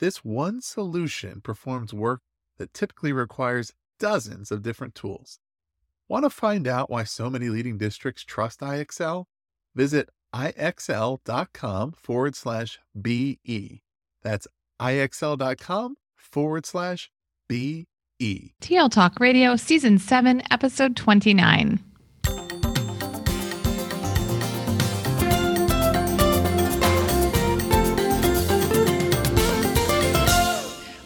This one solution performs work that typically requires dozens of different tools. Want to find out why so many leading districts trust iXL? Visit iXL.com/BE. That's iXL.com/BE. TL Talk Radio, Season 7, Episode 29.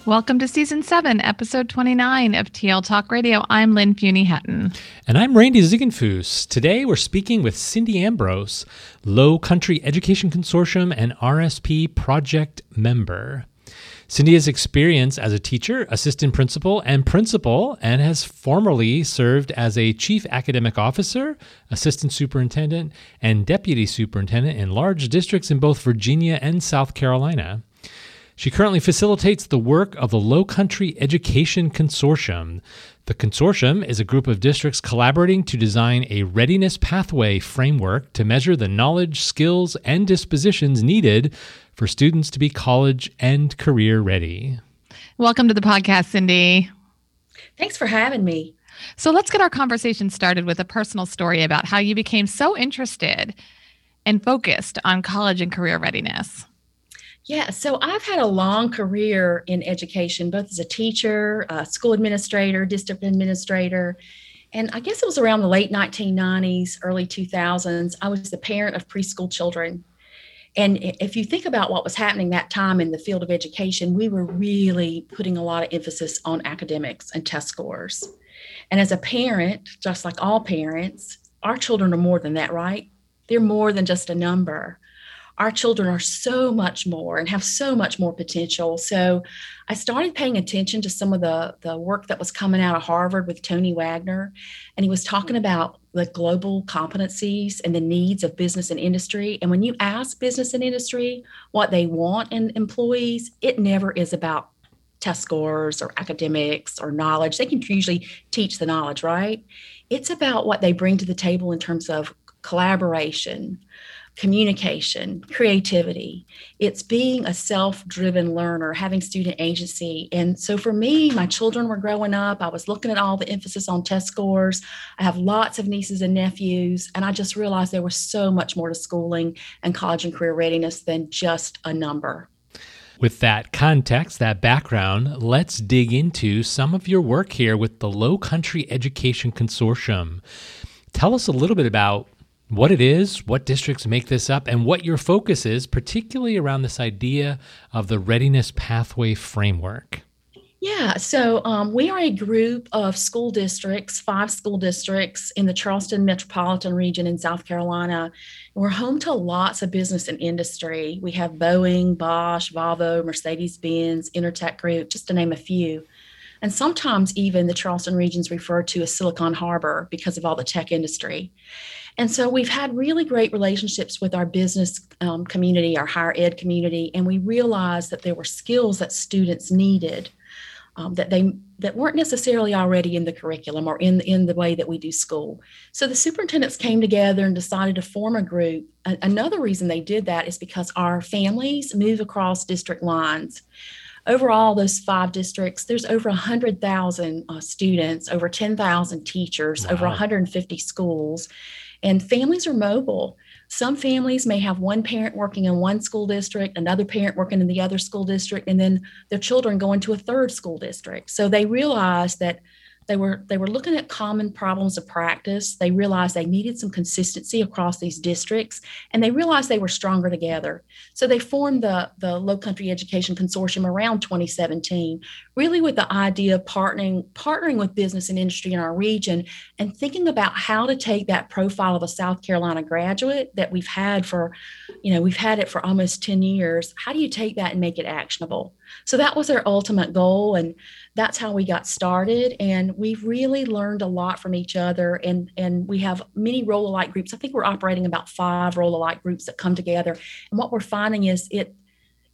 Welcome to Season 7, Episode 29 of TL Talk Radio. I'm Lynn Funy-Hatton. And I'm Randy Ziegenfuss. Today we're speaking with Cindy Ambrose, Low Country Education Consortium and RSP project member. Cindy has experience as a teacher, assistant principal, and has formerly served as a chief academic officer, assistant superintendent, and deputy superintendent in large districts in both Virginia and South Carolina. She currently facilitates the work of the Low Country Education Consortium. The consortium is a group of districts collaborating to design a readiness pathway framework to measure the knowledge, skills, and dispositions needed for students to be college and career ready. Welcome to the podcast, Cindy. Thanks for having me. So let's get our conversation started with a personal story about how you became so interested and focused on college and career readiness. Yeah, so I've had a long career in education, both as a teacher, school administrator, district administrator, and I guess it was around the late 1990s, early 2000s, I was the parent of preschool children. And if you think about what was happening that time in the field of education, we were really putting a lot of emphasis on academics and test scores. And as a parent, just like all parents, our children are more than that, right? They're more than just a number. Our children are so much more and have so much more potential. So I started paying attention to some of the work that was coming out of Harvard with Tony Wagner. And he was talking about the global competencies and the needs of business and industry. And when you ask business and industry what they want in employees, it never is about test scores or academics or knowledge. They can usually teach the knowledge, right? It's about what they bring to the table in terms of collaboration, communication, creativity. It's being a self-driven learner, having student agency. And so for me, my children were growing up. I was looking at all the emphasis on test scores. I have lots of nieces and nephews, and I just realized there was so much more to schooling and college and career readiness than just a number. With that context, that background, let's dig into some of your work here with the Low Country Education Consortium. Tell us a little bit about what it is, what districts make this up, and what your focus is, particularly around this idea of the readiness pathway framework. Yeah, so we are a group of school districts, 5 school districts in the Charleston metropolitan region in South Carolina. We're home to lots of business and industry. We have Boeing, Bosch, Volvo, Mercedes-Benz, Intertek Group, just to name a few. And sometimes even the Charleston region's referred to as Silicon Harbor because of all the tech industry. And so we've had really great relationships with our business community, our higher ed community, and we realized that there were skills that students needed that weren't necessarily already in the curriculum or in the way that we do school. So the superintendents came together and decided to form a group. Another reason they did that is because our families move across district lines. Overall, those 5 districts, there's over 100,000 students, over 10,000 teachers, wow, over 150 schools, and families are mobile. Some families may have one parent working in one school district, another parent working in the other school district, and then their children go into a third school district. So they realize that They were looking at common problems of practice. They realized they needed some consistency across these districts, and they realized they were stronger together. So they formed the Low Country Education Consortium around 2017, really with the idea of partnering with business and industry in our region and thinking about how to take that profile of a South Carolina graduate that we've had for almost 10 years. How do you take that and make it actionable? So that was their ultimate goal, and that's how we got started. And we've really learned a lot from each other, and we have many role-alike groups. I think we're operating about 5 role-alike groups that come together. And what we're finding is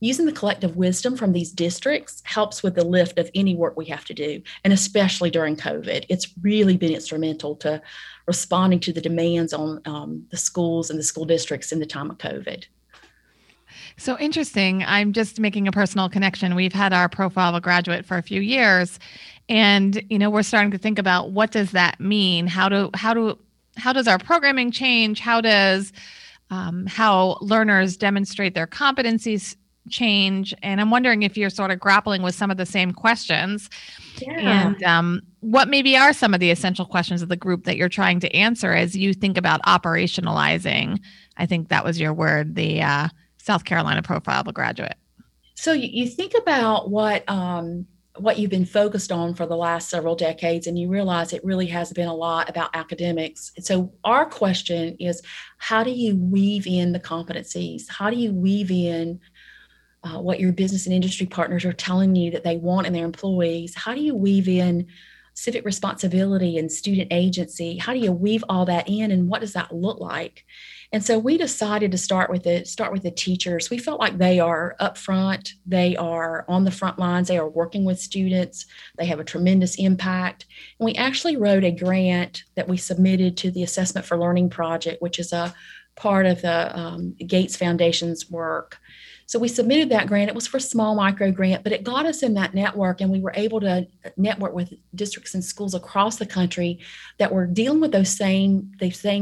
using the collective wisdom from these districts helps with the lift of any work we have to do, and especially during COVID. It's really been instrumental to responding to the demands on the schools and the school districts in the time of COVID. So interesting. I'm just making a personal connection. We've had our profile of a graduate for a few years, and we're starting to think about, what does that mean? How does our programming change? How does how learners demonstrate their competencies change? And I'm wondering if you're sort of grappling with some of the same questions. Yeah. And what maybe are some of the essential questions of the group that you're trying to answer as you think about operationalizing? I think that was your word. The South Carolina profile of a graduate. So you think about what you've been focused on for the last several decades, and you realize it really has been a lot about academics. So our question is, how do you weave in the competencies? How do you weave in what your business and industry partners are telling you that they want in their employees? How do you weave in civic responsibility and student agency? How do you weave all that in, and what does that look like? And so we decided to start with the teachers. We felt like they are up front. They are on the front lines. They are working with students. They have a tremendous impact. And we actually wrote a grant that we submitted to the Assessment for Learning Project, which is a part of the Gates Foundation's work. So we submitted that grant. It was for a small micro grant, but it got us in that network, and we were able to network with districts and schools across the country that were dealing with those same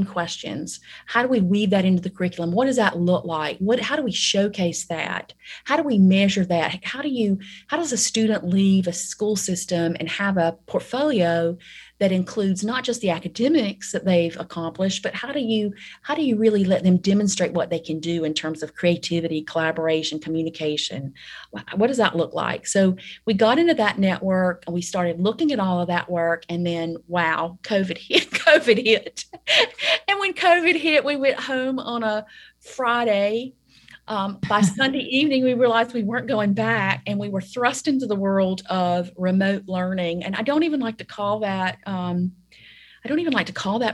questions. How do we weave that into the curriculum? What does that look like? How do we showcase that? How do we measure that? How does a student leave a school system and have a portfolio that includes not just the academics that they've accomplished, but how do you really let them demonstrate what they can do in terms of creativity, collaboration, communication? What does that look like? So we got into that network, and we started looking at all of that work, and then, wow, COVID hit. And when COVID hit, we went home on a Friday. By Sunday evening, we realized we weren't going back, and we were thrust into the world of remote learning. And I don't even like to call that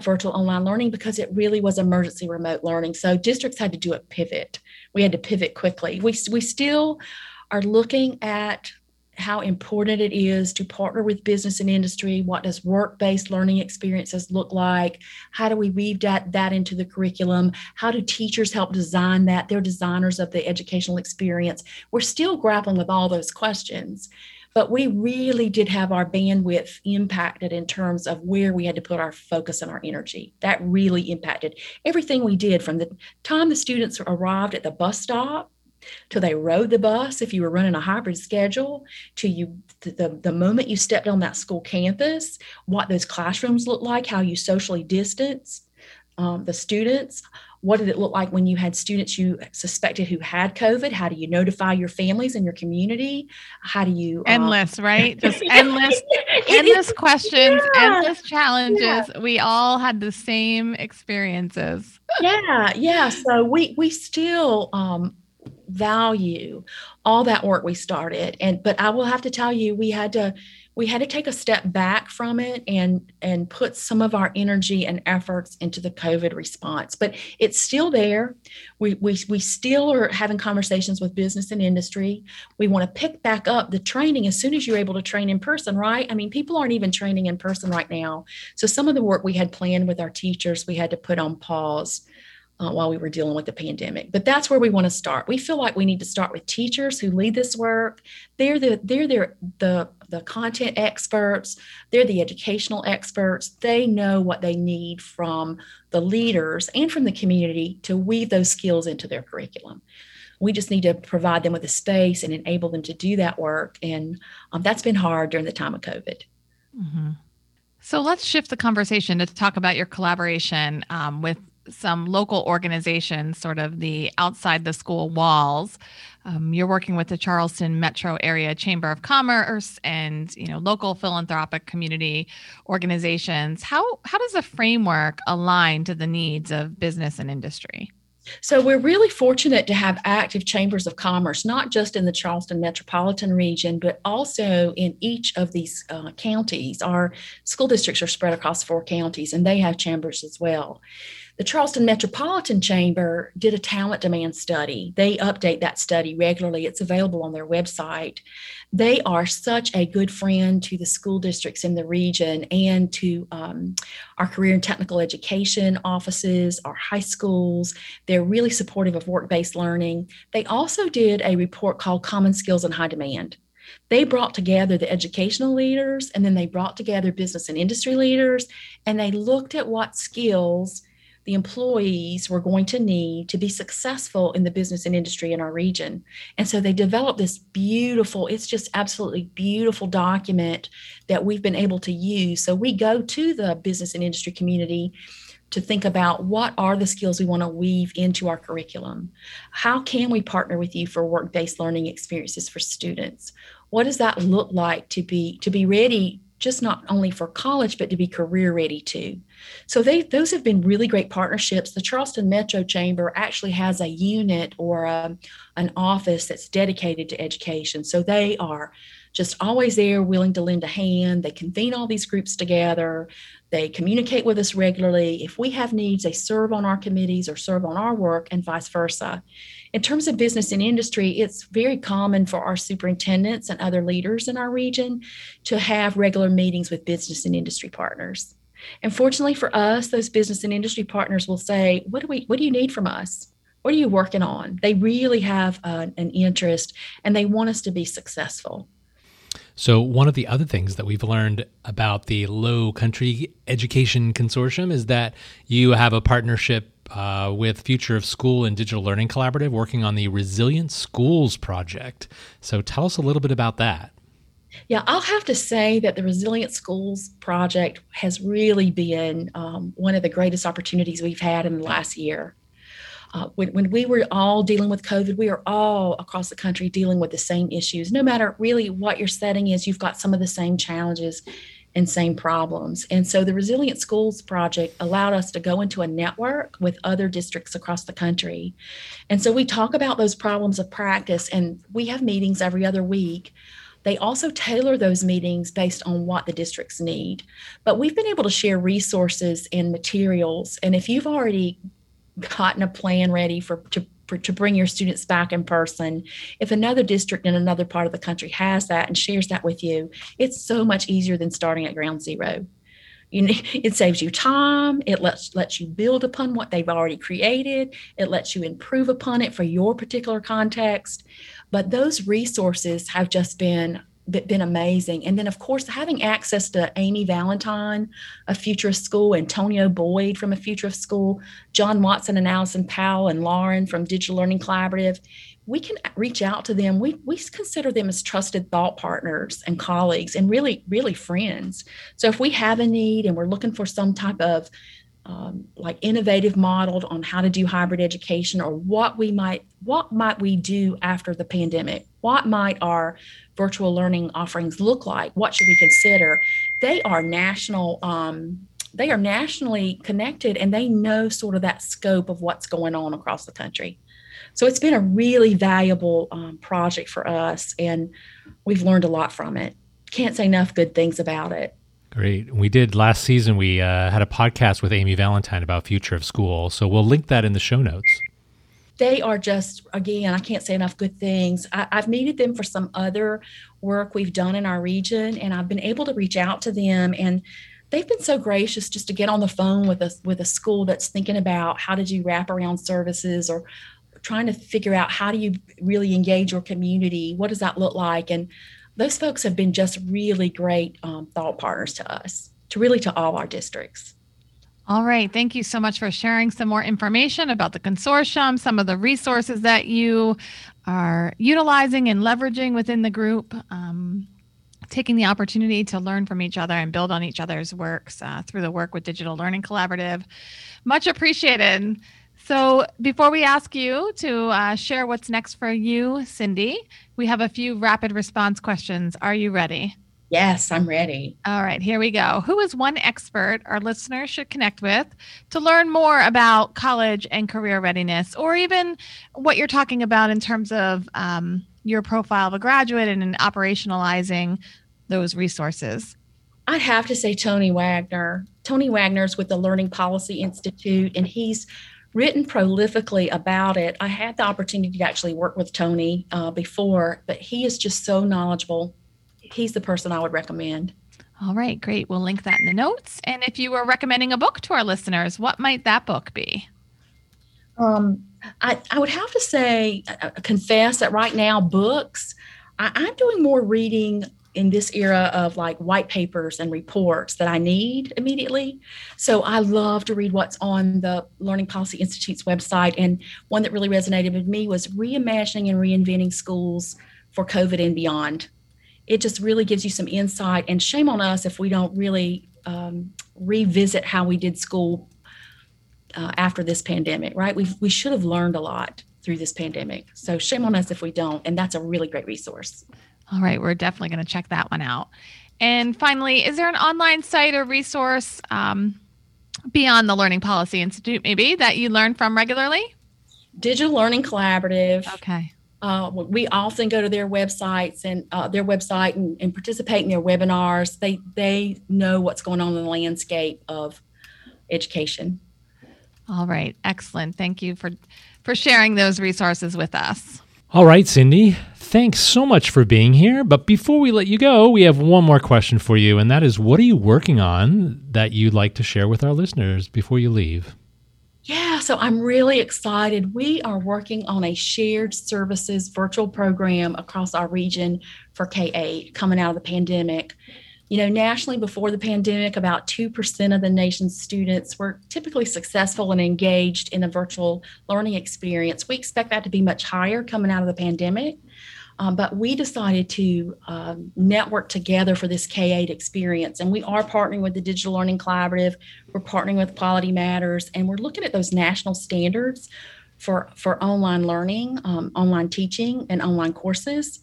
virtual online learning, because it really was emergency remote learning. So districts had to do a pivot. We had to pivot quickly. We still are looking at how important it is to partner with business and industry. What does work-based learning experiences look like? How do we weave that into the curriculum? How do teachers help design that? They're designers of the educational experience. We're still grappling with all those questions, but we really did have our bandwidth impacted in terms of where we had to put our focus and our energy. That really impacted everything we did, from the time the students arrived at the bus stop till they rode the bus, if you were running a hybrid schedule, to the moment you stepped on that school campus, what those classrooms looked like, how you socially distanced the students. What did it look like when you had students you suspected who had COVID? How do you notify your families and your community? How do you... endless, right? Just endless, endless questions, yeah. Endless challenges. Yeah. We all had the same experiences. Yeah. So we still... value all that work we started, but I will have to tell you, we had to take a step back from it and put some of our energy and efforts into the COVID response. But it's still there. We still are having conversations with business and industry. We want to pick back up the training as soon as you're able to train in person, right? I mean, people aren't even training in person right now. So some of the work we had planned with our teachers, we had to put on pause while we were dealing with the pandemic. But that's where we want to start. We feel like we need to start with teachers who lead this work. They're the content experts. They're the educational experts. They know what they need from the leaders and from the community to weave those skills into their curriculum. We just need to provide them with a space and enable them to do that work. And that's been hard during the time of COVID. Mm-hmm. So let's shift the conversation to talk about your collaboration with some local organizations, sort of the outside the school walls. You're working with the Charleston Metro Area Chamber of Commerce and, you know, local philanthropic community organizations. How does the framework align to the needs of business and industry? So we're really fortunate to have active chambers of commerce, not just in the Charleston metropolitan region, but also in each of these counties. Our school districts are spread across 4 counties, and they have chambers as well. The Charleston Metropolitan Chamber did a talent demand study. They update that study regularly. It's available on their website. They are such a good friend to the school districts in the region and to our career and technical education offices, our high schools. They're really supportive of work-based learning. They also did a report called Common Skills in High Demand. They brought together the educational leaders, and then they brought together business and industry leaders, and they looked at what skills the employees were going to need to be successful in the business and industry in our region. And so they developed this beautiful, it's just absolutely beautiful document that we've been able to use. So we go to the business and industry community to think about what are the skills we want to weave into our curriculum. How can we partner with you for work-based learning experiences for students? What does that look like to be ready, just not only for college, but to be career ready too? So those have been really great partnerships. The Charleston Metro Chamber actually has a unit or an office that's dedicated to education. So they are just always there, willing to lend a hand. They convene all these groups together. They communicate with us regularly. If we have needs, they serve on our committees or serve on our work and vice versa. In terms of business and industry, it's very common for our superintendents and other leaders in our region to have regular meetings with business and industry partners. And fortunately for us, those business and industry partners will say, what do you need from us? What are you working on? They really have an interest, and they want us to be successful. So one of the other things that we've learned about the Low Country Education Consortium is that you have a partnership with Future of School and Digital Learning Collaborative working on the Resilient Schools Project. So tell us a little bit about that. Yeah, I'll have to say that the Resilient Schools Project has really been one of the greatest opportunities we've had in the last year. When we were all dealing with COVID, we are all across the country dealing with the same issues. No matter really what your setting is, you've got some of the same challenges and same problems. And so the Resilient Schools Project allowed us to go into a network with other districts across the country. And so we talk about those problems of practice, and we have meetings every other week. They also tailor those meetings based on what the districts need. But we've been able to share resources and materials. And if you've already gotten a plan ready to bring your students back in person, if another district in another part of the country has that and shares that with you, it's so much easier than starting at ground zero. It saves you time. It lets you build upon what they've already created. It lets you improve upon it for your particular context. But those resources have just been amazing. And then, of course, having access to Amy Valentine, a Future of School, Antonio Boyd from a Future of School, John Watson and Allison Powell and Lauren from Digital Learning Collaborative, we can reach out to them. We consider them as trusted thought partners and colleagues and really, really friends. So if we have a need and we're looking for some type of innovative model on how to do hybrid education, or what might we do after the pandemic? What might our virtual learning offerings look like? What should we consider? They are national. They are nationally connected, and they know sort of that scope of what's going on across the country. So it's been a really valuable project for us, and we've learned a lot from it. Can't say enough good things about it. Great. We did last season, we had a podcast with Amy Valentine about Future of School. So we'll link that in the show notes. They are just, again, I can't say enough good things. I've needed them for some other work we've done in our region, and I've been able to reach out to them. And they've been so gracious just to get on the phone with a school that's thinking about how to do wraparound services or trying to figure out how do you really engage your community? What does that look like? And those folks have been just really great thought partners to us, to all our districts. All right. Thank you so much for sharing some more information about the consortium, some of the resources that you are utilizing and leveraging within the group taking the opportunity to learn from each other and build on each other's works through the work with Digital Learning Collaborative. Much appreciated. So before we ask you to share what's next for you, Cindy, we have a few rapid response questions. Are you ready? Yes, I'm ready. All right, here we go. Who is one expert our listeners should connect with to learn more about college and career readiness, or even what you're talking about in terms of your profile of a graduate and in operationalizing those resources? I'd have to say Tony Wagner. Tony Wagner's with the Learning Policy Institute, and he's written prolifically about it. I had the opportunity to actually work with Tony before, but he is just so knowledgeable. He's the person I would recommend. All right, great. We'll link that in the notes. And if you were recommending a book to our listeners, what might that book be? I would have to say, confess that right now, books, I'm doing more reading in this era of like white papers and reports that I need immediately. So I love to read what's on the Learning Policy Institute's website. And one that really resonated with me was Reimagining and Reinventing Schools for COVID and Beyond. It just really gives you some insight, and shame on us if we don't really revisit how we did school after this pandemic, right? We should have learned a lot through this pandemic. So shame on us if we don't. And that's a really great resource. All right, we're definitely going to check that one out. And finally, is there an online site or resource beyond the Learning Policy Institute, maybe, that you learn from regularly? Digital Learning Collaborative. Okay. We often go to their websites and and participate in their webinars. They know what's going on in the landscape of education. All right. Excellent. Thank you for sharing those resources with us. All right, Cindy. Thanks so much for being here. But before we let you go, we have one more question for you, and that is, what are you working on that you'd like to share with our listeners before you leave? Yeah, so I'm really excited. We are working on a shared services virtual program across our region for K-8 coming out of the pandemic. You know, nationally before the pandemic, about 2% of the nation's students were typically successful and engaged in a virtual learning experience. We expect that to be much higher coming out of the pandemic. But we decided to network together for this K-8 experience. And we are partnering with the Digital Learning Collaborative. We're partnering with Quality Matters. And we're looking at those national standards for online learning, online teaching, and online courses.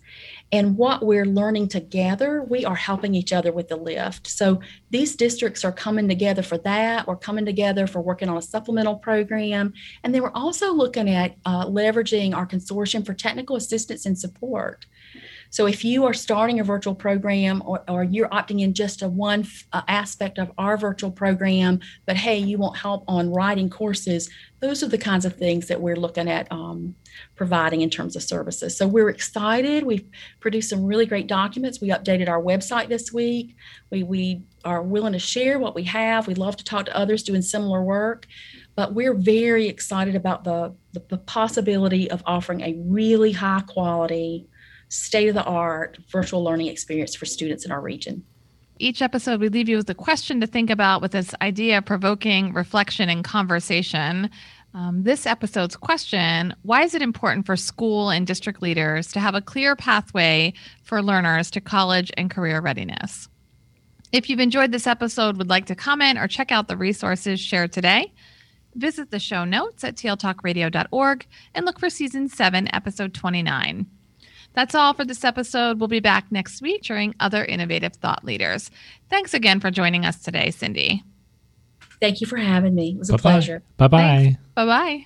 And what we're learning together, we are helping each other with the lift. So these districts are coming together for that. We're coming together for working on a supplemental program. And then we're also looking at leveraging our consortium for technical assistance and support. So if you are starting a virtual program or you're opting in just to one aspect of our virtual program, but hey, you want help on writing courses, those are the kinds of things that we're looking at providing in terms of services. So we're excited. We've produced some really great documents. We updated our website this week. We are willing to share what we have. We love to talk to others doing similar work, but we're very excited about the possibility of offering a really high quality, state-of-the-art virtual learning experience for students in our region. Each episode, we leave you with a question to think about with this idea of provoking reflection and conversation. This episode's question, why is it important for school and district leaders to have a clear pathway for learners to college and career readiness? If you've enjoyed this episode, would like to comment or check out the resources shared today, visit the show notes at tltalkradio.org and look for Season 7, Episode 29. That's all for this episode. We'll be back next week during other innovative thought leaders. Thanks again for joining us today, Cindy. Thank you for having me. It was a pleasure. Bye-bye. Thanks. Bye-bye.